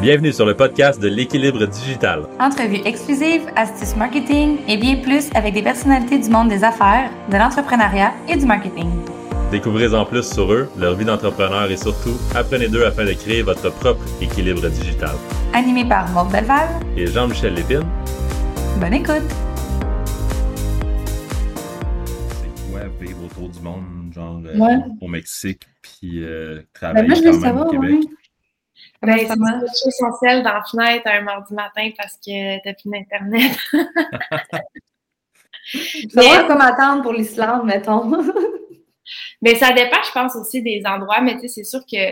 Bienvenue sur le podcast de L'Équilibre Digital. Entrevues exclusives, astuces marketing et bien plus avec des personnalités du monde des affaires, de l'entrepreneuriat et du marketing. Découvrez en plus sur eux, leur vie d'entrepreneur et surtout, apprenez d'eux afin de créer votre propre équilibre digital. Animé par Maud Belval et Jean-Michel Lépine. Bonne écoute! C'est quoi vivre autour du monde, genre au Mexique, puis travailler moi, au Québec? Oui. Ben, c'est une chose essentielle dans la fenêtre un mardi matin parce que t'as plus d'Internet. Savoir comment attendre pour l'Islande, mettons. Mais ça dépend, je pense, aussi des endroits. Mais tu sais, c'est sûr que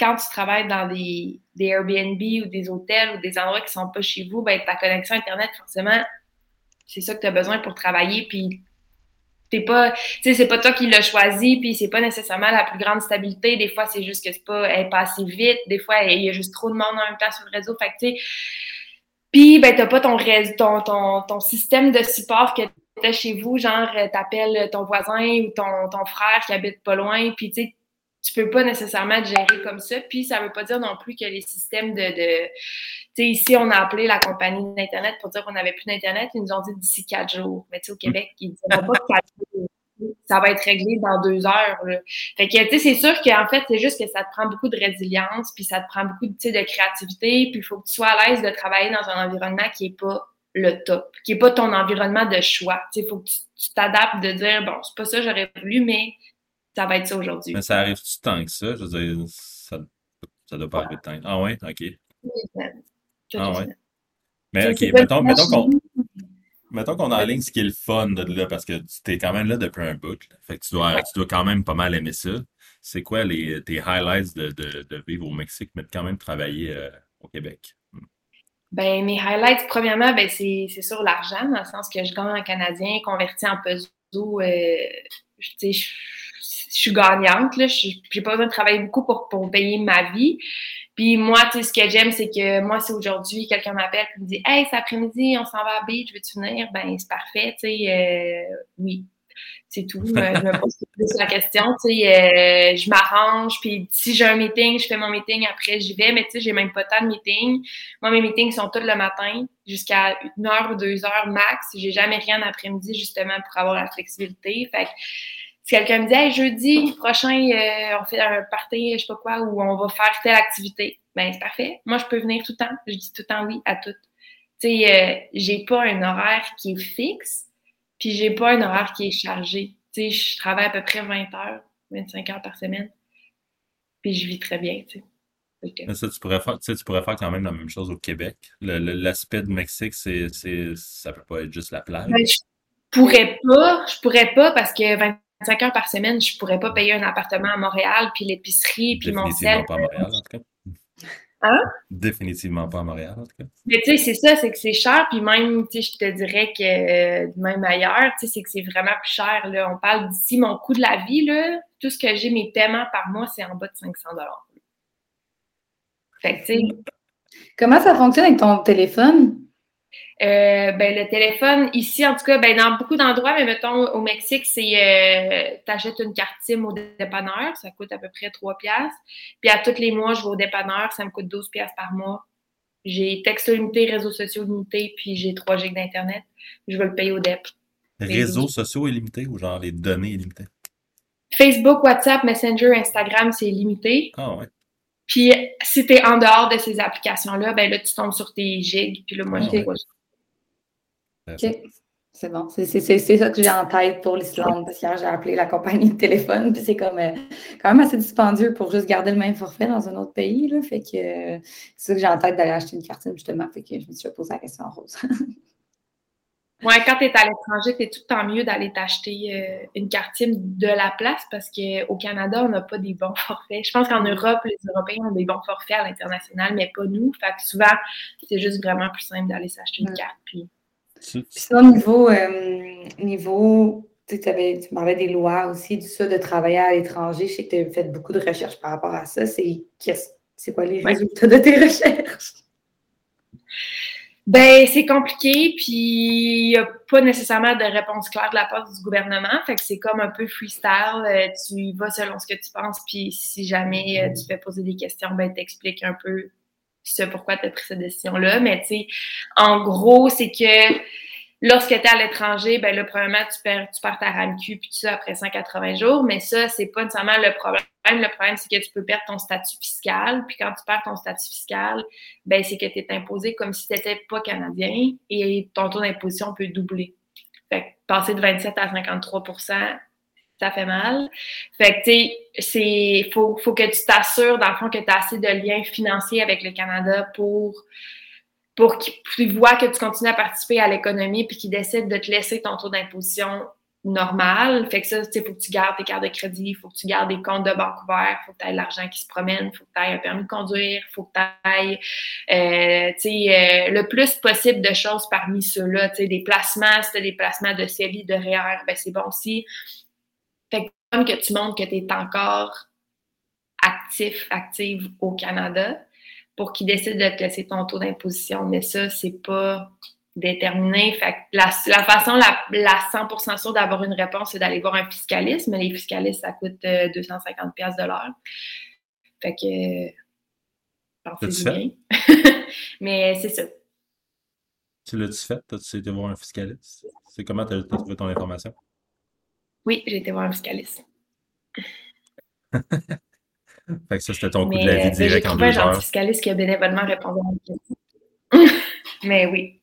quand tu travailles dans des Airbnb ou des hôtels ou des endroits qui sont pas chez vous, ben ta connexion Internet, forcément, c'est ça que tu as besoin pour travailler. Puis t'es pas, tu sais, c'est pas toi qui l'as choisi, puis c'est pas nécessairement la plus grande stabilité. Des fois, c'est juste que c'est pas, elle passe vite. Des fois, il y a juste trop de monde en même temps sur le réseau. Fait que, tu sais, puis, ben, t'as pas ton système de support que t'as chez vous. Genre, t'appelles ton voisin ou ton frère qui habite pas loin, puis, tu sais, tu peux pas nécessairement te gérer comme ça. Puis, ça veut pas dire non plus que les systèmes de tu sais, ici, on a appelé la compagnie d'Internet pour dire qu'on n'avait plus d'Internet. Ils nous ont dit d'ici 4 jours. Mais tu sais, au Québec, ils ne disaient pas 4 jours. Ça va être réglé dans 2 heures. Là. Fait que, tu sais, c'est sûr qu'en fait, c'est juste que ça te prend beaucoup de résilience, puis ça te prend beaucoup, tu sais, de créativité, puis il faut que tu sois à l'aise de travailler dans un environnement qui n'est pas le top, qui n'est pas ton environnement de choix. Tu sais, il faut que tu t'adaptes de dire, bon, c'est pas ça que j'aurais voulu, mais ça va être ça aujourd'hui. Mais ça arrive-tu tant que ça? Je veux dire, ça doit pas arriver tant que ça. Ah ouais? OK. Oui, ah ouais. Mais OK, mettons qu'on enligne ce qui est le fun de là, parce que tu es quand même là depuis un bout. Fait que tu dois quand même pas mal aimer ça. C'est quoi tes highlights de vivre au Mexique, mais de quand même travailler au Québec? Ben, mes highlights, premièrement, ben c'est sûr l'argent, dans le sens que je gagne en canadien, converti en peso, tu sais, je suis gagnante, là. J'ai pas besoin de travailler beaucoup pour payer ma vie. Puis moi, tu sais, ce que j'aime, c'est que moi, si aujourd'hui, quelqu'un m'appelle et me dit « Hey, cet après-midi, on s'en va à Beach, veux-tu venir? » Ben, c'est parfait, tu sais, oui, c'est tout. Je me pose plus la question, tu sais, je m'arrange, puis si j'ai un meeting, je fais mon meeting, après j'y vais, mais tu sais, j'ai même pas tant de meetings. Moi, mes meetings sont tous le matin, jusqu'à 1 heure ou 2 heures max. J'ai jamais rien l'après-midi, justement, pour avoir la flexibilité, fait que si quelqu'un me dit « Hey, jeudi prochain, on fait un party, je sais pas quoi, où on va faire telle activité », ben c'est parfait. Moi, je peux venir tout le temps. Je dis tout le temps oui à tout. Tu sais, j'ai pas un horaire qui est fixe, puis j'ai pas un horaire qui est chargé. Tu sais, je travaille à peu près 20 heures, 25 heures par semaine, puis je vis très bien, tu sais. Okay. Ça, tu pourrais faire quand même la même chose au Québec. L'aspect du Mexique, ça peut pas être juste la plage. Ben, je pourrais pas parce que 25 heures par semaine, je pourrais pas payer un appartement à Montréal, puis l'épicerie, puis mon sel. Définitivement pas à Montréal, en tout cas. Hein? Définitivement pas à Montréal, en tout cas. Mais tu sais, c'est ça, c'est que c'est cher, puis même, tu sais, je te dirais que même ailleurs, tu sais, c'est que c'est vraiment plus cher, là. On parle d'ici, mon coût de la vie, là, tout ce que j'ai, mes paiements par mois, c'est en bas de 500 $. Fait que, tu sais... Comment ça fonctionne avec ton téléphone? Ben le téléphone, ici, en tout cas, ben dans beaucoup d'endroits, mais mettons, au Mexique, c'est t'achètes une carte SIM au dépanneur, ça coûte à peu près 3$. Puis à tous les mois, je vais au dépanneur, ça me coûte 12$ par mois. J'ai texto limité, réseaux sociaux limités, puis j'ai 3 gigs d'Internet. Je vais le payer au dép. Réseaux sociaux illimités ou genre les données illimitées? Facebook, WhatsApp, Messenger, Instagram, c'est illimité. Ah ouais. Puis si t'es en dehors de ces applications-là, ben là, tu tombes sur tes gigs, puis là, moi, je vois. OK. C'est bon. C'est ça que j'ai en tête pour l'Islande. Parce qu'hier, j'ai appelé la compagnie de téléphone. Puis c'est comme quand même assez dispendieux pour juste garder le même forfait dans un autre pays. Là. Fait que c'est ça que j'ai en tête d'aller acheter une carte SIM, justement. Fait que je me suis posé la question en rose. Oui, quand tu es à l'étranger, c'est tout le temps mieux d'aller t'acheter une carte SIM de la place parce qu'au Canada, on n'a pas des bons forfaits. Je pense qu'en Europe, les Européens ont des bons forfaits à l'international, mais pas nous. Fait que souvent, c'est juste vraiment plus simple d'aller s'acheter une carte. Puis sinon, niveau tu parlais des lois aussi, du ça de travailler à l'étranger. Je sais que tu as fait beaucoup de recherches par rapport à ça. C'est quoi les résultats de tes recherches? Ben, c'est compliqué, puis il n'y a pas nécessairement de réponse claire de la part du gouvernement. Fait que c'est comme un peu freestyle. Tu vas selon ce que tu penses, puis si jamais tu fais poser des questions, ben, t'expliques un peu ce pourquoi tu as pris cette décision-là. Mais tu sais, en gros, c'est que lorsque tu es à l'étranger, ben là, premièrement, tu perds ta RAMQ, puis tout ça après 180 jours. Mais ça, c'est pas nécessairement le problème. Le problème, c'est que tu peux perdre ton statut fiscal. Puis quand tu perds ton statut fiscal, ben c'est que tu es imposé comme si tu n'étais pas Canadien et ton taux d'imposition peut doubler. Fait que passer de 27 à 53 %, ça fait mal. Fait que, tu sais, faut que tu t'assures, dans le fond, que tu as assez de liens financiers avec le Canada pour qu'ils voient que tu continues à participer à l'économie puis qu'ils décident de te laisser ton taux d'imposition normal. Fait que ça, tu sais, faut que tu gardes tes cartes de crédit, faut que tu gardes des comptes de banque ouverts, faut que tu aies l'argent qui se promène, faut que tu aies un permis de conduire, faut que tu aies, le plus possible de choses parmi ceux-là. Tu sais, des placements, si tu as des placements de CELI, de REER, ben c'est bon aussi. Fait que tu montres que tu es encore active au Canada pour qu'ils décident de te laisser ton taux d'imposition. Mais ça, c'est pas déterminé. Fait que la façon la 100% sûre d'avoir une réponse, c'est d'aller voir un fiscaliste. Mais les fiscalistes, ça coûte 250$ de l'heure. Fait que pensez-y bien. Mais c'est ça. Tu l'as-tu fait? T'as-tu été voir un fiscaliste? C'est comment tu as trouvé ton information? Oui, j'ai été voir un fiscaliste. Fait que ça, c'était ton coup de la vie direct en 2 heures. J'ai trouvé un fiscaliste qui a bénévolement répondu à mes questions. Mais oui.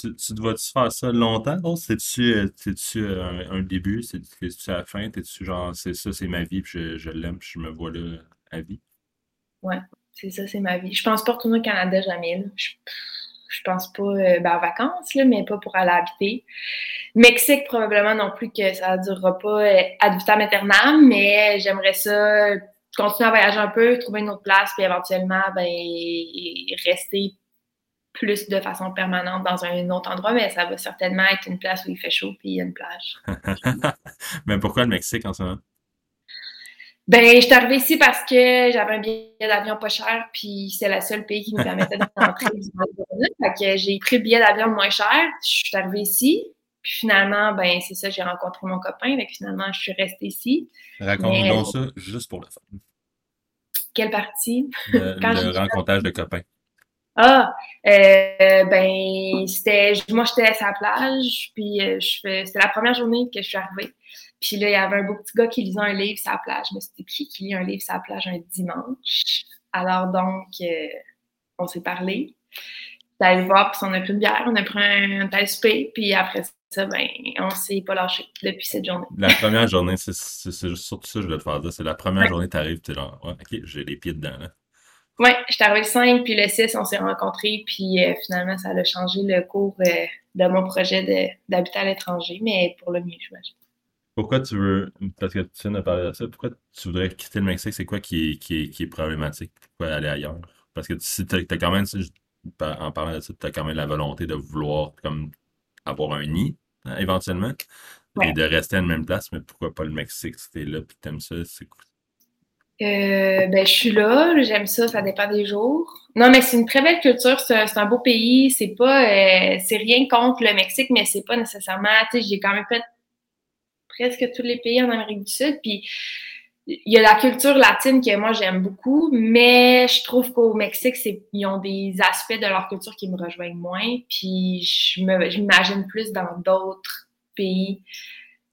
Tu dois-tu faire ça longtemps? Non? C'est-tu un début? C'est-tu à la fin? T'es-tu genre, c'est ça, c'est ma vie, puis je l'aime, puis je me vois là à vie? Ouais, c'est ça, c'est ma vie. Je pense pas retourner au Canada jamais, là. Je pense pas en vacances, là, mais pas pour aller habiter. Mexique, probablement non plus que ça ne durera pas ad vitam aeternam, mais j'aimerais ça continuer à voyager un peu, trouver une autre place, puis éventuellement rester plus de façon permanente dans un autre endroit, mais ça va certainement être une place où il fait chaud puis il y a une plage. Mais pourquoi le Mexique en ce moment? Je suis arrivée ici parce que j'avais un billet d'avion pas cher, puis c'est le seul pays qui me permettait d'entrer. Fait que j'ai pris le billet d'avion le moins cher, je suis arrivée ici, puis finalement, c'est ça, j'ai rencontré mon copain, donc finalement, je suis restée ici. Raconte-nous donc ça, juste pour le fun. Quelle partie? Le rencontrage de copains. C'était... Moi, j'étais à sa plage, puis c'était la première journée que je suis arrivée. Puis là, il y avait un beau petit gars qui lisait un livre sur la plage. Je me suis dit, qui lit un livre sur la plage un dimanche? Alors donc, on s'est parlé. On est allé le voir, puis on a pris une bière, on a pris un taille souper, puis après ça, on s'est pas lâché depuis cette journée. La première journée, c'est surtout ça que je voulais te faire dire. C'est la première journée, t'arrives, t'es là, ouais, OK, j'ai les pieds dedans, là. Oui, j'étais arrivée le 5, puis le 6, on s'est rencontrés, puis finalement, ça a changé le cours de mon projet d'habiter à l'étranger, mais pour le mieux, j'imagine. Pourquoi tu veux, parce que tu viens de parler de ça, pourquoi tu voudrais quitter le Mexique? C'est quoi qui est problématique? Pourquoi aller ailleurs? Parce que si t'as quand même, en parlant de ça, tu as quand même la volonté de vouloir comme avoir un nid, hein, éventuellement, et de rester à la même place, mais pourquoi pas le Mexique? Si t'es là, puis t'aimes ça, c'est cool. Je suis là, j'aime ça, ça dépend des jours. Non, mais c'est une très belle culture, c'est un beau pays, c'est pas, c'est rien contre le Mexique, mais c'est pas nécessairement, tu sais, j'ai quand même fait presque tous les pays en Amérique du Sud, puis il y a la culture latine que moi j'aime beaucoup, mais je trouve qu'au Mexique, ils ont des aspects de leur culture qui me rejoignent moins, puis je m'imagine plus dans d'autres pays.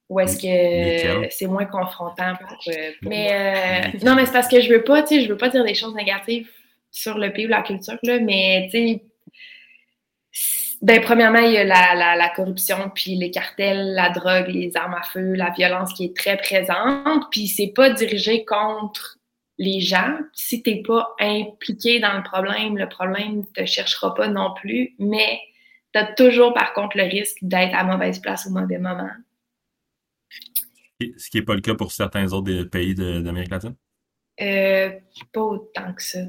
Ou est-ce que c'est moins confrontant pour non, mais c'est parce que je veux pas dire des choses négatives sur le pays ou la culture, là, mais tu sais, premièrement, il y a la corruption, puis les cartels, la drogue, les armes à feu, la violence qui est très présente, puis c'est pas dirigé contre les gens. Si t'es pas impliqué dans le problème te cherchera pas non plus, mais t'as toujours, par contre, le risque d'être à mauvaise place au mauvais moment. Ce qui n'est pas le cas pour certains autres pays d'Amérique latine? Pas autant que ça.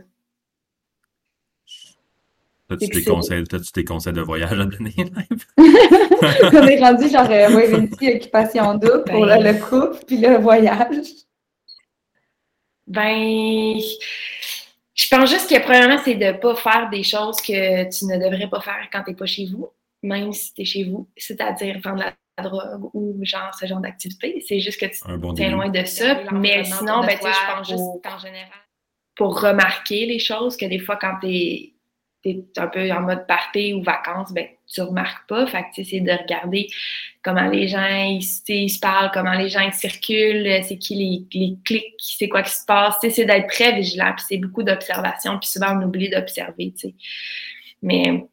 T'as-tu tes conseils de voyage à donner? On est rendu genre Wavency, occupation double pour le couple, puis le voyage. Je pense juste que premièrement, c'est de ne pas faire des choses que tu ne devrais pas faire quand tu n'es pas chez vous, même si tu es chez vous, c'est-à-dire prendre la drogue ou genre ce genre d'activité. C'est juste que tu t'es loin de ça. Mais sinon, je pense juste en général. pour remarquer les choses que des fois, quand t'es un peu en mode party ou vacances, ben tu remarques pas. Fait que c'est de regarder comment les gens ils se parlent, comment les gens ils circulent, c'est qui les clics, c'est quoi qui se passe. C'est d'être très vigilant, puis c'est beaucoup d'observation, puis souvent on oublie d'observer, tu sais. Mais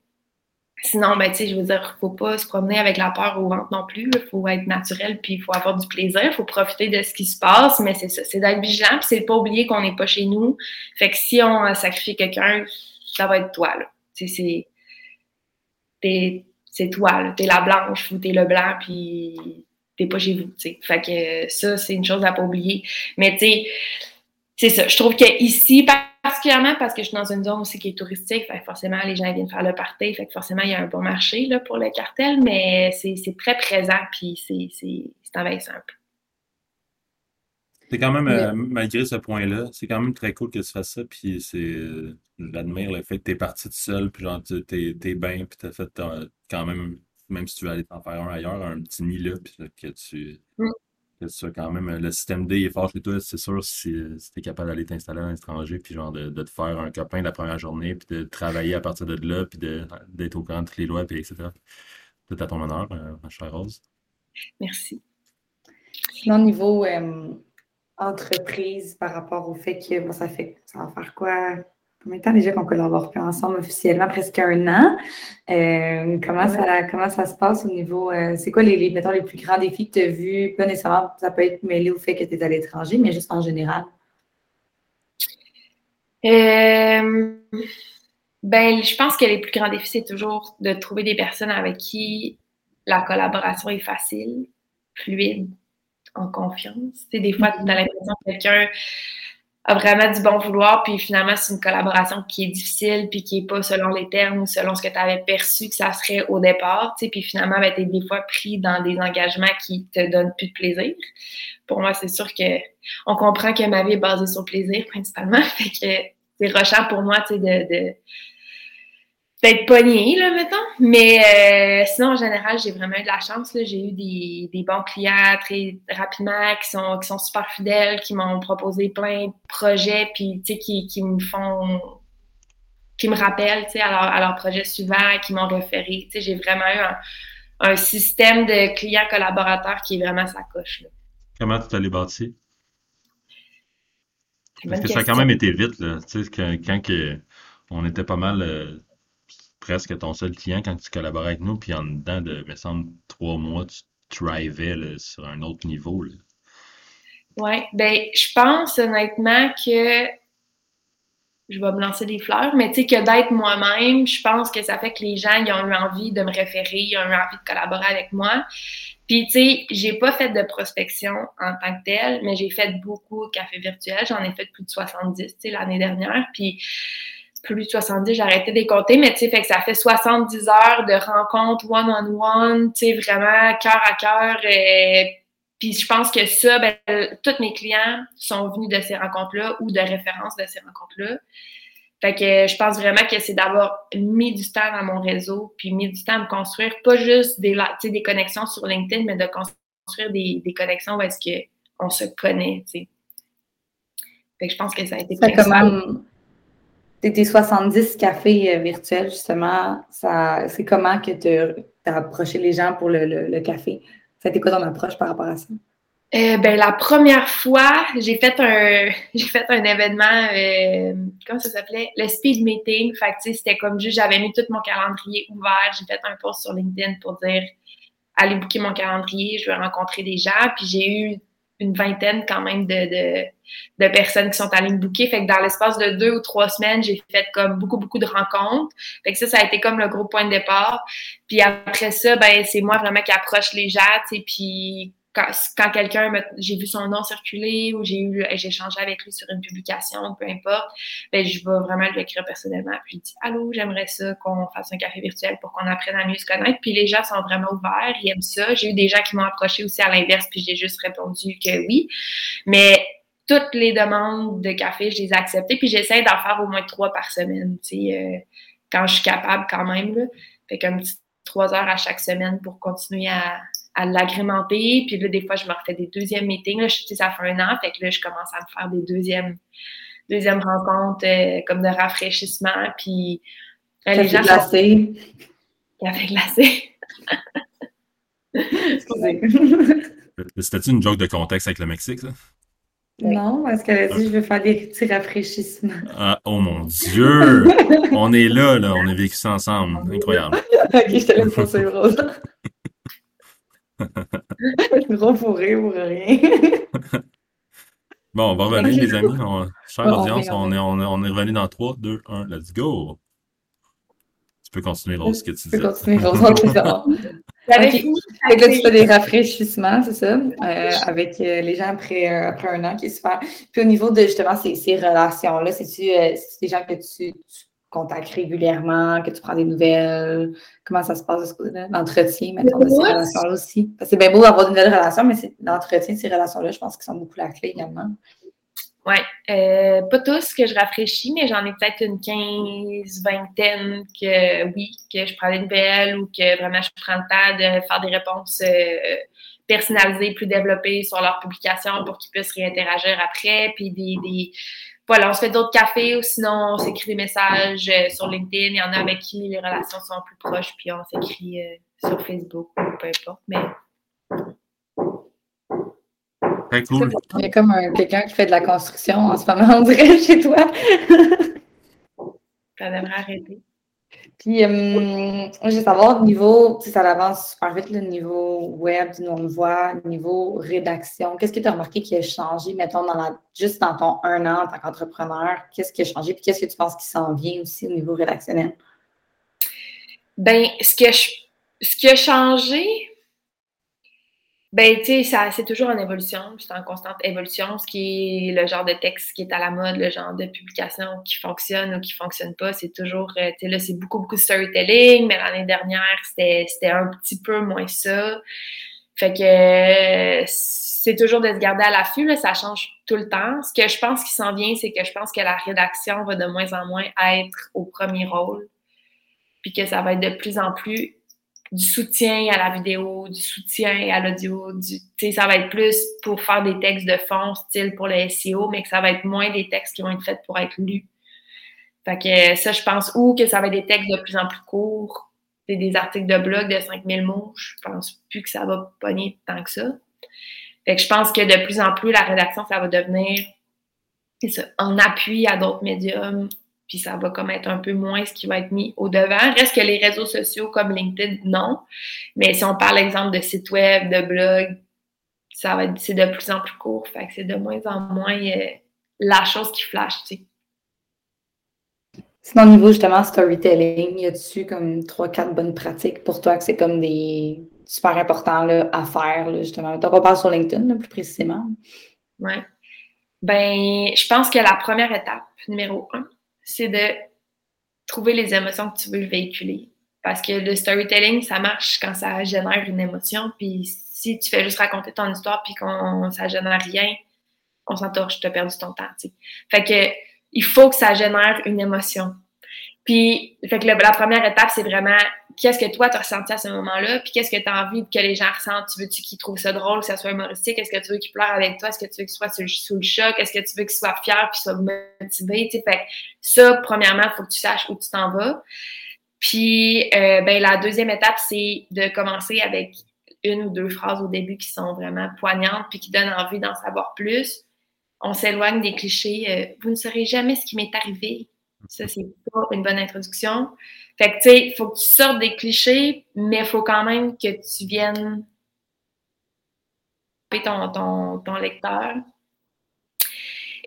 sinon, ben tu sais, je veux dire, faut pas se promener avec la peur au ventre non plus. Faut être naturel, puis il faut avoir du plaisir, faut profiter de ce qui se passe, mais c'est ça, c'est d'être vigilant, puis c'est de pas oublier qu'on n'est pas chez nous. Fait que si on sacrifie quelqu'un, ça va être toi, là. C'est toi, là. T'es la blanche ou t'es le blanc, puis t'es pas chez vous, tu sais. Fait que ça, c'est une chose à pas oublier. Mais tu sais, c'est ça. Je trouve qu'ici, particulièrement parce que je suis dans une zone aussi qui est touristique, fait que forcément, les gens viennent faire le party, fait que forcément, il y a un bon marché, là, pour le cartel, mais c'est très présent, puis c'est envahissant un peu. C'est quand même, malgré ce point-là, c'est quand même très cool que tu fasses ça, puis j'admire le fait que t'es parti tout seul, puis genre, t'es bien, puis t'as fait quand même si tu veux aller t'en faire un ailleurs, un petit nid là, puis là, que tu sois quand même, le système D est fort chez toi, c'est sûr, si t'es capable d'aller t'installer à l'étranger, puis genre de te faire un copain de la première journée, puis de travailler à partir de là, puis d'être au courant de toutes les lois, puis etc. Tout à ton honneur, ma chère Rose. Merci. Sinon, niveau... entreprise par rapport au fait que bon, ça va faire quoi? Combien de temps déjà qu'on collabore plus ensemble officiellement? Presque un an. Comment ça se passe au niveau... c'est quoi les plus grands défis que tu as vus? Pas nécessairement, ça peut être mêlé au fait que tu es à l'étranger, mais juste en général. Je pense que les plus grands défis, c'est toujours de trouver des personnes avec qui la collaboration est facile, fluide, en confiance. T'sais, des fois, tu as l'impression que quelqu'un a vraiment du bon vouloir, puis finalement, c'est une collaboration qui est difficile, puis qui n'est pas selon les termes ou selon ce que tu avais perçu que ça serait au départ. Puis finalement, tu es des fois pris dans des engagements qui te donnent plus de plaisir. Pour moi, c'est sûr qu'on comprend que ma vie est basée sur le plaisir, principalement. Fait que c'est rushant pour moi d'être pognée, là, mettons. Mais sinon, en général, j'ai vraiment eu de la chance, là. J'ai eu des bons clients très rapidement qui sont super fidèles, qui m'ont proposé plein de projets, puis, tu sais, qui me rappellent, tu sais, à leur projet suivant, qui m'ont référé. Tu sais, j'ai vraiment eu un système de clients collaborateurs qui est vraiment sa coche, là. Comment tu t'es allé bâtir? Parce que ça a quand même été vite, là. Tu sais, quand on était pas mal... presque ton seul client quand tu collaborais avec nous, puis en dedans de, me semble, 3 mois, tu thrivais là, sur un autre niveau. Oui, bien, je pense honnêtement que, je vais me lancer des fleurs, mais tu sais, que d'être moi-même, je pense que ça fait que les gens, ils ont eu envie de me référer, ils ont eu envie de collaborer avec moi. Puis, tu sais, j'ai pas fait de prospection en tant que telle, mais j'ai fait beaucoup de cafés virtuels. J'en ai fait plus de 70, tu sais, l'année dernière, puis... plus de 70, j'ai arrêté de les compter, mais tu sais, fait que ça fait 70 heures de rencontres one-on-one, tu sais, vraiment cœur à cœur. Puis je pense que ça, ben, tous mes clients sont venus de ces rencontres-là ou de références de ces rencontres-là. Fait que je pense vraiment que c'est d'avoir mis du temps dans mon réseau, puis mis du temps à me construire, pas juste des connexions sur LinkedIn, mais de construire des connexions où est-ce qu'on se connaît, tu sais. Fait que je pense que ça a été principal. Tes 70 cafés virtuels, justement, c'est comment que tu as approché les gens pour le café? Ça a été quoi ton approche par rapport à ça? La première fois, j'ai fait un événement, comment ça s'appelait? Le speed meeting. Fait que, tu sais, c'était comme juste, j'avais mis tout mon calendrier ouvert. J'ai fait un post sur LinkedIn pour dire, allez booker mon calendrier, je veux rencontrer des gens. Puis j'ai eu une vingtaine quand même de personnes qui sont allées me booker. Fait que dans l'espace de 2 ou 3 semaines, j'ai fait comme beaucoup de rencontres. Fait que ça a été comme le gros point de départ. Puis après ça, ben c'est moi vraiment qui approche les gens, tu sais, puis quand quelqu'un, j'ai vu son nom circuler ou j'ai échangé avec lui sur une publication, peu importe, ben je vais vraiment lui écrire personnellement. Puis je dis « Allô, j'aimerais ça qu'on fasse un café virtuel pour qu'on apprenne à mieux se connaître. » Puis les gens sont vraiment ouverts, ils aiment ça. J'ai eu des gens qui m'ont approché aussi à l'inverse, puis j'ai juste répondu que oui. Mais toutes les demandes de café, je les ai acceptées, puis j'essaie d'en faire au moins 3 par semaine, tu sais, quand je suis capable quand même, là. Fait qu'un petit 3 heures à chaque semaine pour continuer à l'agrémenter, puis là, des fois, je me refais des deuxièmes meetings, là, je sais, ça fait un an, fait que là, je commence à me faire des deuxièmes deuxième rencontre comme de rafraîchissement, puis les gens glacé. Café glacé. Excusez. C'était-tu une joke de contexte avec le Mexique, ça? Non, est-ce qu'elle a dit « je veux faire des petits rafraîchissements ». Ah, oh mon Dieu! On est là, là, on a vécu ça ensemble. Incroyable. Ok, je te laisse poursuivre, Rose. Gros pourri ou rien. Bon, on va revenir, les amis. Chère audience, on est revenu dans 3, 2, 1, let's go! Tu peux continuer, Rose, ce que tu dis. Tu peux continuer, Rose, ok, ça va. Okay. Fait que là, tu fais des rafraîchissements, c'est ça, avec les gens après un an qui se fait. Puis au niveau de justement ces relations-là, c'est-tu des gens que tu contactes régulièrement, que tu prends des nouvelles? Comment ça se passe de ce côté-là? L'entretien, mettons, de ces relations-là aussi. Parce que c'est bien beau d'avoir de nouvelles relations, mais c'est l'entretien de ces relations-là, je pense qu'ils sont beaucoup la clé également. Oui. Pas tous que je rafraîchis, mais j'en ai peut-être une 15-20 que oui, que je prends des nouvelles ou que vraiment je prends le temps de faire des réponses personnalisées, plus développées sur leurs publications pour qu'ils puissent réinteragir après. Puis voilà, on se fait d'autres cafés ou sinon on s'écrit des messages sur LinkedIn. Il y en a avec qui les relations sont plus proches, puis on s'écrit sur Facebook ou peu importe, mais... Très cool. Il y a comme quelqu'un qui fait de la construction en ce moment, on dirait, chez toi. Ça devrait arrêter. Puis, je veux savoir, au niveau, ça avance super vite, le niveau web, du nom de voix, le niveau rédaction. Qu'est-ce que tu as remarqué qui a changé, mettons, juste dans ton 1 an en tant qu'entrepreneur? Qu'est-ce qui a changé? Puis, qu'est-ce que tu penses qui s'en vient aussi au niveau rédactionnel? Bien, ce qui a changé... Ben, tu sais, c'est toujours en évolution, c'est en constante évolution, ce qui est le genre de texte qui est à la mode, le genre de publication qui fonctionne ou qui fonctionne pas, c'est toujours, tu sais, là, c'est beaucoup de storytelling, mais l'année dernière, c'était un petit peu moins ça. Fait que c'est toujours de se garder à l'affût, là, ça change tout le temps. Ce que je pense qui s'en vient, c'est que je pense que la rédaction va de moins en moins être au premier rôle, puis que ça va être de plus en plus du soutien à la vidéo, du soutien à l'audio, tu sais, ça va être plus pour faire des textes de fond, style pour le SEO, mais que ça va être moins des textes qui vont être faits pour être lus. Fait que ça, je pense, ou que ça va être des textes de plus en plus courts, des articles de blog de 5000 mots, je pense plus que ça va pogner tant que ça. Fait que je pense que de plus en plus, la rédaction, ça va devenir en appui à d'autres médiums, puis ça va comme être un peu moins ce qui va être mis au devant. Reste que les réseaux sociaux comme LinkedIn, non. Mais si on parle, exemple, de sites web, de blog, c'est de plus en plus court. Fait que c'est de moins en moins la chose qui flash, tu sais. Sinon, au niveau, justement, storytelling, y a-tu comme 3-4 bonnes pratiques pour toi que c'est comme des super importants là, à faire, là, justement? Donc, on parle sur LinkedIn, là, plus précisément. Oui. Ben, je pense que la première étape, numéro 1, c'est de trouver les émotions que tu veux véhiculer. Parce que le storytelling, ça marche quand ça génère une émotion. Puis si tu fais juste raconter ton histoire puis que ça génère rien, on s'entorche, tu as perdu ton temps. T'sais. Fait que il faut que ça génère une émotion. Puis fait que la première étape, c'est vraiment qu'est-ce que toi, tu as ressenti à ce moment-là, puis qu'est-ce que tu as envie que les gens ressentent. Tu veux-tu qu'ils trouvent ça drôle, que ça soit humoristique? Est-ce que tu veux qu'ils pleurent avec toi? Est-ce que tu veux qu'ils soient sous le choc? Est-ce que tu veux qu'ils soient fiers puis soient motivés? T'sais, fait que ça, premièrement, il faut que tu saches où tu t'en vas. Puis, ben la deuxième étape, c'est de commencer avec 1 ou 2 phrases au début qui sont vraiment poignantes puis qui donnent envie d'en savoir plus. On s'éloigne des clichés. Vous ne saurez jamais ce qui m'est arrivé. Ça, c'est pas une bonne introduction. Fait que, tu sais, il faut que tu sortes des clichés, mais il faut quand même que tu viennes ton lecteur.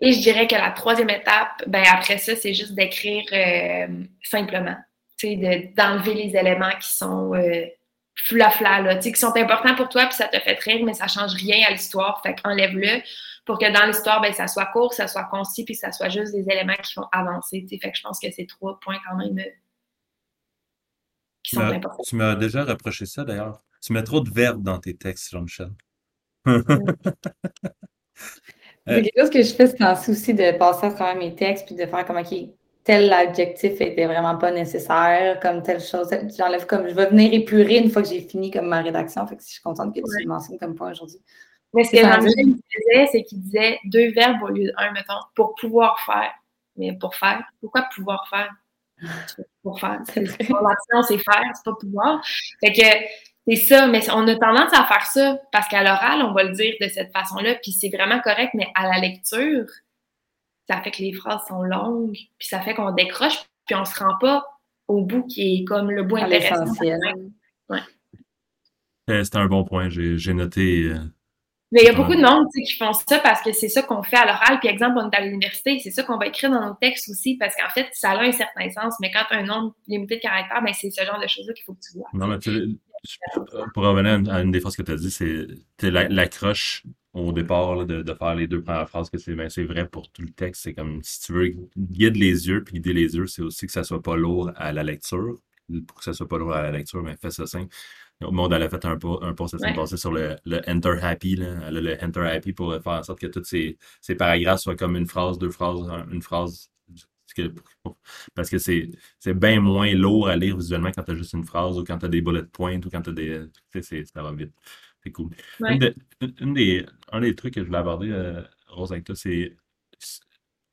Et je dirais que la troisième étape, ben après ça, c'est juste d'écrire simplement. Tu sais, d'enlever les éléments qui sont flafla, là, tu sais, qui sont importants pour toi, puis ça te fait rire, mais ça change rien à l'histoire. Fait qu'enlève-le pour que dans l'histoire, ben ça soit court, ça soit concis, puis que ça soit juste des éléments qui font avancer. Tu sais, fait que je pense que c'est 3 points quand même qui sont importants. Tu m'as déjà reproché ça, d'ailleurs. Tu mets trop de verbes dans tes textes, Jean-Michel. C'est quelque chose que je fais, c'est un souci de passer à travers mes textes, puis de faire comme, OK, tel adjectif était vraiment pas nécessaire, comme telle chose. J'enlève comme, je vais venir épurer une fois que j'ai fini comme ma rédaction. Fait que je suis contente que tu le mentionnes comme point aujourd'hui. Mais ce que Jean-Michel disait, c'est qu'il disait 2 verbes au lieu d'1, mettons, pour pouvoir faire. Mais pour faire, pourquoi pouvoir faire? Pour faire. L'action, c'est faire, c'est pas pouvoir. Fait que c'est ça, mais on a tendance à faire ça parce qu'à l'oral, on va le dire de cette façon-là, puis c'est vraiment correct, mais à la lecture, ça fait que les phrases sont longues, puis ça fait qu'on décroche, puis on se rend pas au bout qui est comme le bout intéressant. Ouais. C'est un bon point, j'ai noté. Mais il y a beaucoup de monde qui font ça parce que c'est ça qu'on fait à l'oral. Puis, exemple, on est à l'université, c'est ça qu'on va écrire dans nos textes aussi parce qu'en fait, ça a un certain sens. Mais quand tu as un nombre limité de caractères, ben, c'est ce genre de choses-là qu'il faut que tu vois. Non, mais pour revenir à une des phrases que tu as dit, c'est l'accroche au départ là, de faire les 2 premières phrases, que c'est vrai pour tout le texte. C'est comme si tu veux guider les yeux, c'est aussi que ça soit pas lourd à la lecture. Pour que ça soit pas lourd à la lecture, mais fais ça simple. Maud, elle a fait un post la semaine passée sur le Enter Happy, là. Elle a le Enter Happy pour faire en sorte que tous ces paragraphes soient comme une phrase, 2 phrases, une phrase. Parce que c'est bien moins lourd à lire visuellement quand tu as juste une phrase ou quand tu as des bullet points ou quand tu as des. Ça va vite. C'est cool. Ouais. Un des trucs que je voulais aborder, Rose, avec toi, c'est.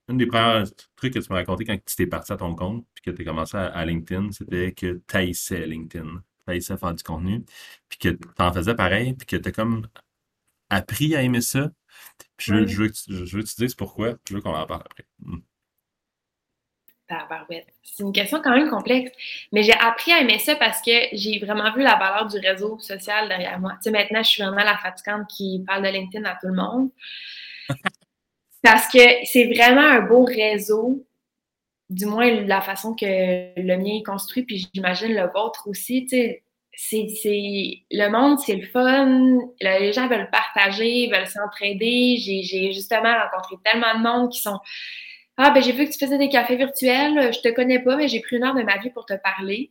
Un des premiers trucs que tu m'as raconté quand tu t'es parti à ton compte et que tu as commencé à LinkedIn, c'était que tu haïssais LinkedIn. Tu haïssais à faire du contenu, puis que tu en faisais pareil, puis que tu as comme appris à aimer ça. Puis je veux que tu dises pourquoi, puis je veux qu'on en parle après. C'est une question quand même complexe. Mais j'ai appris à aimer ça parce que j'ai vraiment vu la valeur du réseau social derrière moi. Tu sais, maintenant, je suis vraiment la fatigante qui parle de LinkedIn à tout le monde. Parce que c'est vraiment un beau réseau, du moins la façon que le mien est construit, puis j'imagine le vôtre aussi. Tu sais, le monde, c'est le fun, les gens veulent partager, veulent s'entraider. J'ai justement rencontré tellement de monde qui sont « Ah, ben j'ai vu que tu faisais des cafés virtuels, je te connais pas, mais j'ai pris 1 heure de ma vie pour te parler. »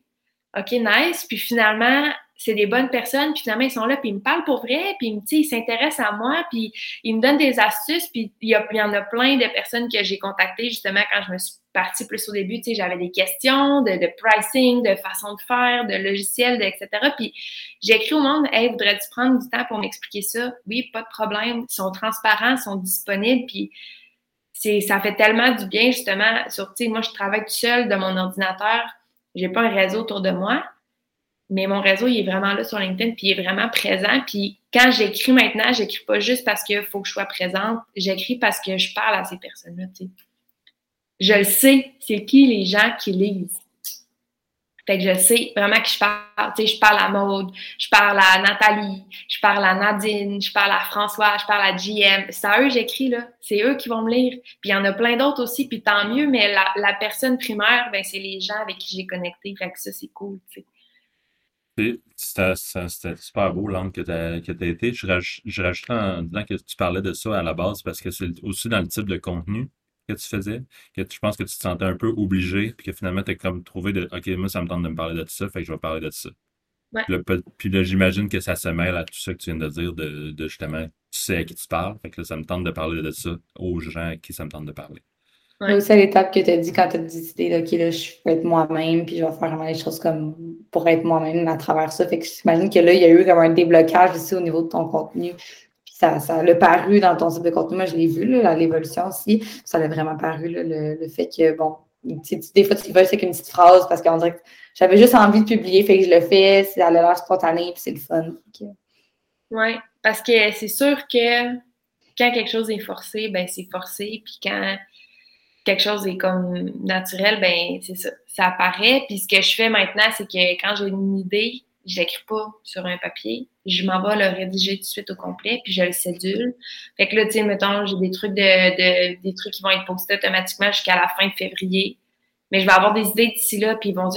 OK, nice. Puis finalement, c'est des bonnes personnes. Puis finalement, ils sont là, puis ils me parlent pour vrai. Puis ils s'intéressent à moi. Puis ils me donnent des astuces. Puis il y en a plein de personnes que j'ai contactées, justement, quand je me suis partie plus au début. Tu sais, j'avais des questions de pricing, de façon de faire, de logiciel, etc. Puis j'ai écrit au monde, « Hey, voudrais-tu prendre du temps pour m'expliquer ça? » Oui, pas de problème. Ils sont transparents, ils sont disponibles. Puis ça fait tellement du bien, justement. Tu sais, moi, je travaille toute seule de mon ordinateur. J'ai pas un réseau autour de moi, mais mon réseau, il est vraiment là sur LinkedIn, puis il est vraiment présent. Puis quand j'écris maintenant, j'écris pas juste parce qu'il faut que je sois présente, j'écris parce que je parle à ces personnes-là, tu sais. Je le sais, c'est qui les gens qui lisent. Fait que je sais vraiment que je parle, tu sais, je parle à Maud, je parle à Nathalie, je parle à Nadine, je parle à François, je parle à JM. C'est à eux que j'écris, là. C'est eux qui vont me lire. Puis il y en a plein d'autres aussi, puis tant mieux, mais la personne primaire, ben c'est les gens avec qui j'ai connecté. Fait que ça, c'est cool, tu sais. C'était super beau l'angle que tu as été. Je rajouterais en disant que tu parlais de ça à la base parce que c'est aussi dans le type de contenu que tu faisais, que je pense que tu te sentais un peu obligé, puis que finalement, tu as comme trouvé de OK, moi, ça me tente de me parler de tout ça, fait que je vais parler de tout ça. Ouais. Puis là, j'imagine que ça se mêle à tout ça que tu viens de dire, de justement, tu sais à qui tu parles, fait que là, ça me tente de parler de ça aux gens à qui ça me tente de parler. Ouais. C'est aussi à l'étape que tu as dit quand tu as décidé, OK, là, je vais être moi-même, puis je vais faire vraiment les choses comme pour être moi-même à travers ça. Fait que j'imagine que là, il y a eu comme un déblocage aussi au niveau de ton contenu. Ça l'a paru dans ton type de contenu. Moi, je l'ai vu, là, l'évolution aussi. Ça l'a vraiment paru, là, le fait que, bon, des fois, tu veux, c'est qu'une petite phrase parce qu'on dirait que j'avais juste envie de publier, fait que je le fais, ça a l'air spontané, puis c'est le fun. Okay. Oui, parce que c'est sûr que quand quelque chose est forcé, ben c'est forcé, puis quand quelque chose est comme naturel, ben c'est ça, ça apparaît. Puis ce que je fais maintenant, c'est que quand j'ai une idée, je l'écris pas sur un papier. Je m'en vais le rédiger tout de suite au complet, puis je le cédule. Fait que là, tu sais, mettons, j'ai des trucs des trucs qui vont être postés automatiquement jusqu'à la fin de février. Mais je vais avoir des idées d'ici là, puis ils vont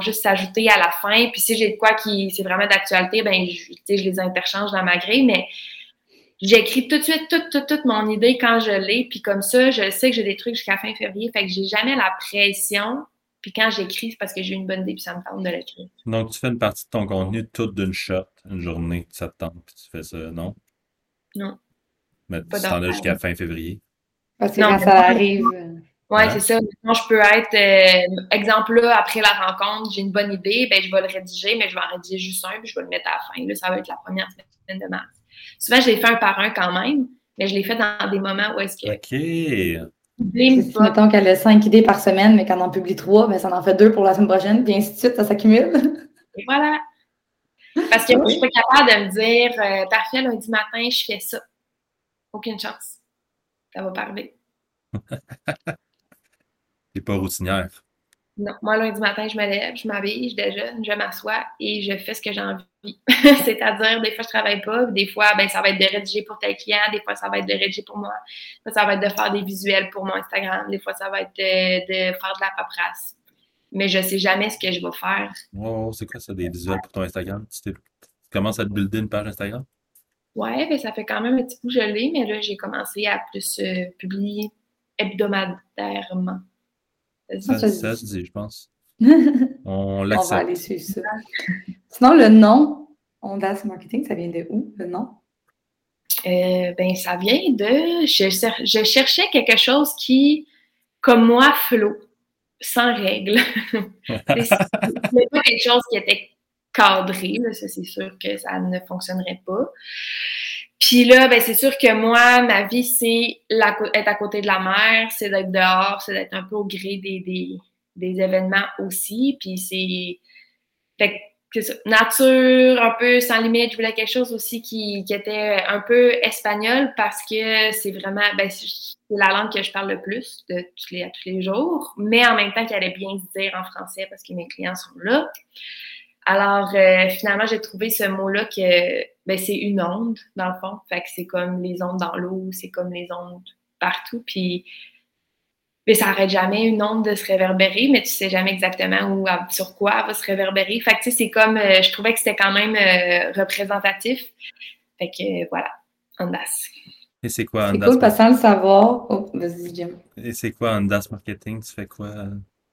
juste s'ajouter à la fin. Puis si j'ai de quoi qui c'est vraiment d'actualité, ben tu sais, je les interchange dans ma grille, mais j'écris tout de suite toute mon idée quand je l'ai, puis comme ça, je sais que j'ai des trucs jusqu'à la fin février. Fait que j'ai jamais la pression. Puis quand j'écris, c'est parce que j'ai une bonne idée, puis ça me tente de l'écrire. Donc, tu fais une partie de ton contenu toute d'une shot, une journée, ça te tente, puis tu fais ça, non? Non. Mais tu t'en as jusqu'à fin février. Parce que non, quand ça arrive. Oui, c'est ça. Maintenant, je peux être, exemple là, après la rencontre, j'ai une bonne idée, ben je vais le rédiger, mais je vais en rédiger juste un, puis je vais le mettre à la fin. Là, ça va être la première semaine de mars. Souvent, je les fais un par un quand même, mais je les fais dans des moments où est-ce que... OK. C'est pas, mettons qu'elle a 5 idées par semaine, mais quand on en publie 3, ben, ça en fait 2 pour la semaine prochaine, puis ainsi de suite, ça s'accumule. Et voilà. Parce que moi, je suis pas capable de me dire « Parfait, lundi matin, je fais ça. » Aucune chance. Ça va pas arriver. T'es pas routinière. Non, moi, lundi matin, je me lève, je m'habille, je déjeune, je m'assois et je fais ce que j'ai envie. C'est-à-dire, des fois, je travaille pas, des fois, ben, ça va être de rédiger pour tel client, des fois, ça va être de rédiger pour moi, des fois, ça va être de faire des visuels pour mon Instagram, des fois, ça va être de faire de la paperasse. Mais je sais jamais ce que je vais faire. Wow, c'est quoi ça, des visuels pour ton Instagram? Tu commences à te builder une page Instagram? Ouais, ben, ça fait quand même un petit coup que je l'ai, mais là, j'ai commencé à plus publier hebdomadairement. Ça se dit, je pense. On l'accepte. On va aller suivre ça. Sinon, le nom Ondas Marketing, ça vient de où, le nom? Ben, ça vient de... Je cherchais quelque chose qui, comme moi, flot, sans règles. C'était pas quelque chose qui était cadré. Là, ça, c'est sûr que ça ne fonctionnerait pas. Puis là, ben c'est sûr que moi, ma vie, c'est être à côté de la mer, c'est d'être dehors, c'est d'être un peu au gré des événements aussi. Puis c'est ça, nature, un peu sans limite. Je voulais quelque chose aussi qui était un peu espagnol parce que c'est vraiment, ben c'est la langue que je parle le plus à tous les jours, mais en même temps qu'elle allait bien se dire en français parce que mes clients sont là. Alors, finalement, j'ai trouvé ce mot-là que ben, c'est une onde, dans le fond. Fait que c'est comme les ondes dans l'eau, c'est comme les ondes partout. Puis, ben, ça n'arrête jamais une onde de se réverbérer, mais tu sais jamais exactement sur quoi elle va se réverbérer. Fait que, tu sais, c'est comme, je trouvais que c'était quand même représentatif. Fait que, voilà, Ondas. Et c'est quoi Ondas? C'est cool, passant le savoir. Oh, vas-y, Jim. Et c'est quoi Ondas Marketing? Tu fais quoi?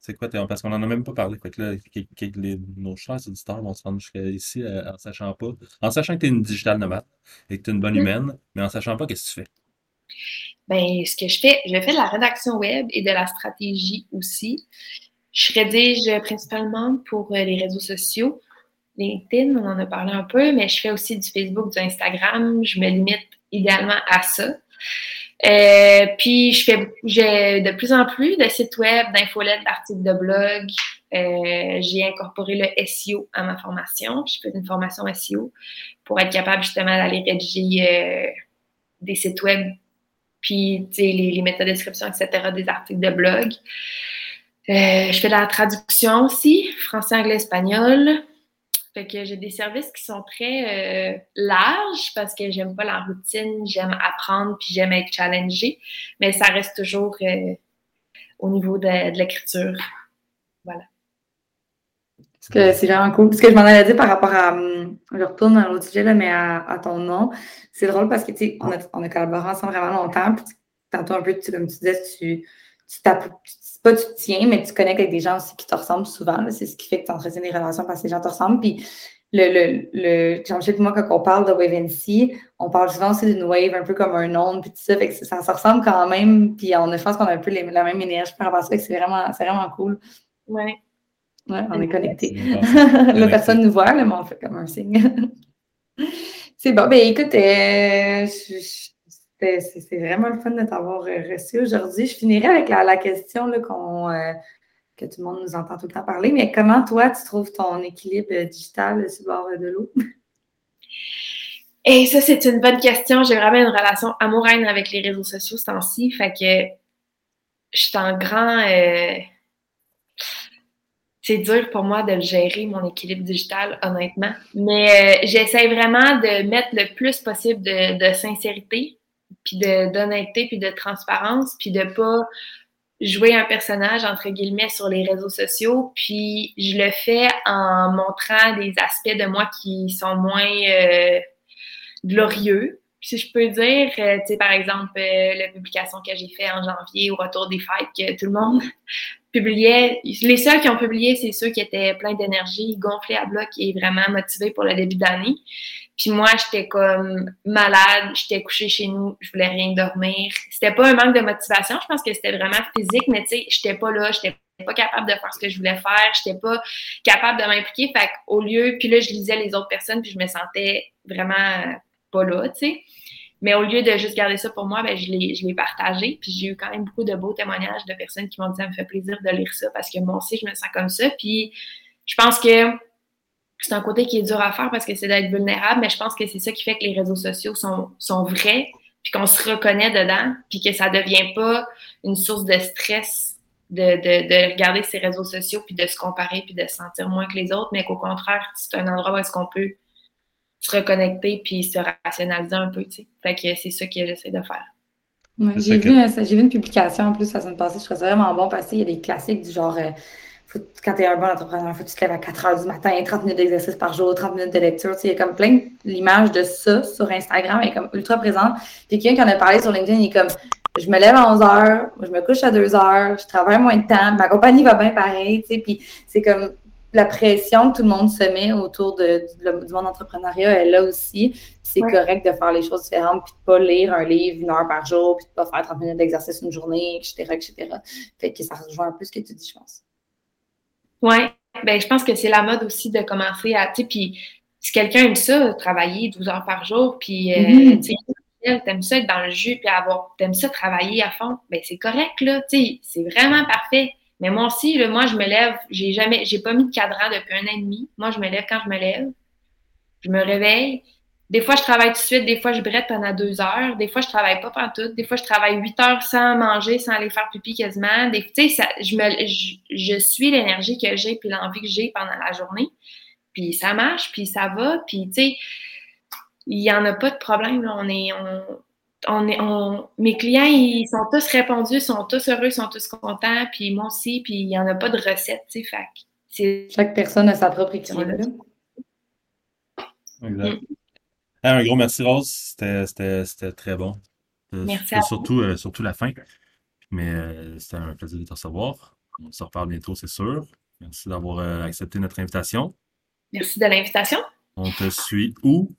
C'est quoi, parce qu'on n'en a même pas parlé. Fait que là, nos chers auditeurs vont se rendre jusqu'à ici en sachant pas. En sachant que tu es une digital nomade et que tu es une bonne humaine, mais en sachant pas, qu'est-ce que tu fais? Bien, ce que je fais de la rédaction web et de la stratégie aussi. Je rédige principalement pour les réseaux sociaux. LinkedIn, on en a parlé un peu, mais je fais aussi du Facebook, du Instagram. Je me limite idéalement à ça. Puis j'ai de plus en plus de sites web, d'infolettes, d'articles de blog. J'ai incorporé le SEO à ma formation. Je fais une formation SEO pour être capable justement d'aller rédiger des sites web, puis tu sais, les méthodes de description, etc., des articles de blog. Je fais de la traduction aussi, français, anglais, espagnol. Fait que j'ai des services qui sont très larges parce que j'aime pas la routine, j'aime apprendre puis j'aime être challengée, mais ça reste toujours au niveau de l'écriture. Voilà. Parce que c'est vraiment cool. Ce que je m'en allais dire par rapport à, je retourne dans l'autre sujet, là, mais à ton nom, c'est drôle parce que, tu sais, on a collaboré ensemble vraiment longtemps, puis tantôt un peu, comme tu disais, tu te tiens, mais tu connectes avec des gens aussi qui te ressemblent souvent. Là. C'est ce qui fait que tu entretiens des relations parce que les gens te ressemblent. Puis, Jean-Michel et moi, quand on parle de Wavency, on parle souvent aussi d'une wave, un peu comme un onde, puis tout ça. Fait que ça se ressemble quand même. Puis, je pense qu'on a un peu la même énergie par rapport à ça. C'est vraiment cool. Oui. Ouais, on est connectés. Là, personne ne nous voit, là, mais on fait comme un signe. C'est bon. Ben écoute, c'est vraiment le fun de t'avoir reçu aujourd'hui. Je finirai avec la question là, que tout le monde nous entend tout le temps parler, mais comment, toi, tu trouves ton équilibre digital sur le bord de l'eau? Et ça, c'est une bonne question. J'ai vraiment une relation amoureuse avec les réseaux sociaux ce temps-ci, fait que je suis en grand... C'est dur pour moi de le gérer, mon équilibre digital, honnêtement. Mais j'essaie vraiment de mettre le plus possible de sincérité, puis d'honnêteté, puis de transparence, puis de pas jouer un personnage, entre guillemets, sur les réseaux sociaux. Puis je le fais en montrant des aspects de moi qui sont moins glorieux, si je peux dire. Tu sais, par exemple, la publication que j'ai faite en janvier, au retour des fêtes, que tout le monde publiait. Les seuls qui ont publié, c'est ceux qui étaient pleins d'énergie, gonflés à bloc et vraiment motivés pour le début d'année. Puis moi, j'étais comme malade, j'étais couchée chez nous, je voulais rien dormir. C'était pas un manque de motivation, je pense que c'était vraiment physique, mais tu sais, j'étais pas là, j'étais pas capable de faire ce que je voulais faire, j'étais pas capable de m'impliquer. Fait qu'au lieu, puis là, je lisais les autres personnes, puis je me sentais vraiment pas là, tu sais. Mais au lieu de juste garder ça pour moi, ben, je l'ai partagé. Puis j'ai eu quand même beaucoup de beaux témoignages de personnes qui m'ont dit « ça me fait plaisir de lire ça parce que moi aussi, je me sens comme ça ». Puis je pense que c'est un côté qui est dur à faire parce que c'est d'être vulnérable, mais je pense que c'est ça qui fait que les réseaux sociaux sont vrais, puis qu'on se reconnaît dedans, puis que ça devient pas une source de stress de regarder ces réseaux sociaux, puis de se comparer, puis de se sentir moins que les autres, mais qu'au contraire, c'est un endroit où est-ce qu'on peut se reconnecter puis se rationaliser un peu, tu sais. Fait que c'est ça que j'essaie de faire. Ouais, j'ai vu une publication en plus la semaine passée, je trouvais ça vraiment bon parce qu'il y a des classiques du genre quand tu es un bon entrepreneur, faut que tu te lèves à 4h du matin, 30 minutes d'exercice par jour, 30 minutes de lecture, tu sais, il y a comme plein l'image de ça sur Instagram est comme ultra présente. Puis quelqu'un qui en a parlé sur LinkedIn, il est comme je me lève à 11h, je me couche à 2h, je travaille moins de temps, ma compagnie va bien pareil, tu sais, puis c'est comme la pression que tout le monde se met autour du monde entrepreneuriat, elle est là aussi. C'est correct de faire les choses différentes, puis de pas lire un livre 1 heure par jour, puis de pas faire 30 minutes d'exercice une journée, etc., etc. Fait que ça rejoint un peu ce que tu dis, je pense. Oui, ben je pense que c'est la mode aussi de commencer à, tu sais, puis si quelqu'un aime ça, travailler 12 heures par jour, puis tu sais, t'aimes ça être dans le jus, puis t'aimes ça travailler à fond, ben c'est correct, là, tu sais, c'est vraiment parfait. Mais moi aussi, là, moi, je me lève, j'ai pas mis de cadran depuis 1 an et demi. Moi, je me lève quand je me lève. Je me réveille. Des fois, je travaille tout de suite. Des fois, je brette pendant 2 heures. Des fois, je travaille pas pantoute. Des fois, je travaille 8 heures sans manger, sans aller faire pipi quasiment. Tu sais, je suis l'énergie que j'ai puis l'envie que j'ai pendant la journée. Puis ça marche, puis ça va. Puis, tu sais, il y en a pas de problème. Là, mes clients, ils sont tous répondus, sont tous heureux, sont tous contents, puis moi aussi, puis il n'y en a pas de recette, tu sais, fait c'est... Chaque personne a sa propre équilibre. Exact. Un gros merci, Rose, c'était très bon. Merci à surtout, surtout la fin, mais c'était un plaisir de te recevoir. On se reparle bientôt, c'est sûr. Merci d'avoir accepté notre invitation. Merci de l'invitation. On te suit où?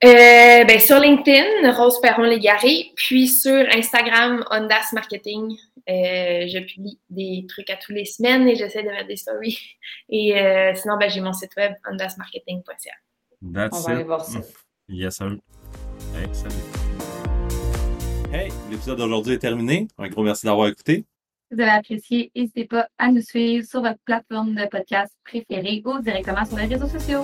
Ben sur LinkedIn, Rose Perron-Légaré, puis sur Instagram, Ondas Marketing. Je publie des trucs à tous les semaines et j'essaie de mettre des stories. Et sinon, ben j'ai mon site web, ondasmarketing.ca. On va aller voir ça. Yes, sir. Hey, salut. Hey, l'épisode d'aujourd'hui est terminé. Un gros merci d'avoir écouté. Si vous avez apprécié, n'hésitez pas à nous suivre sur votre plateforme de podcast préférée ou directement sur les réseaux sociaux.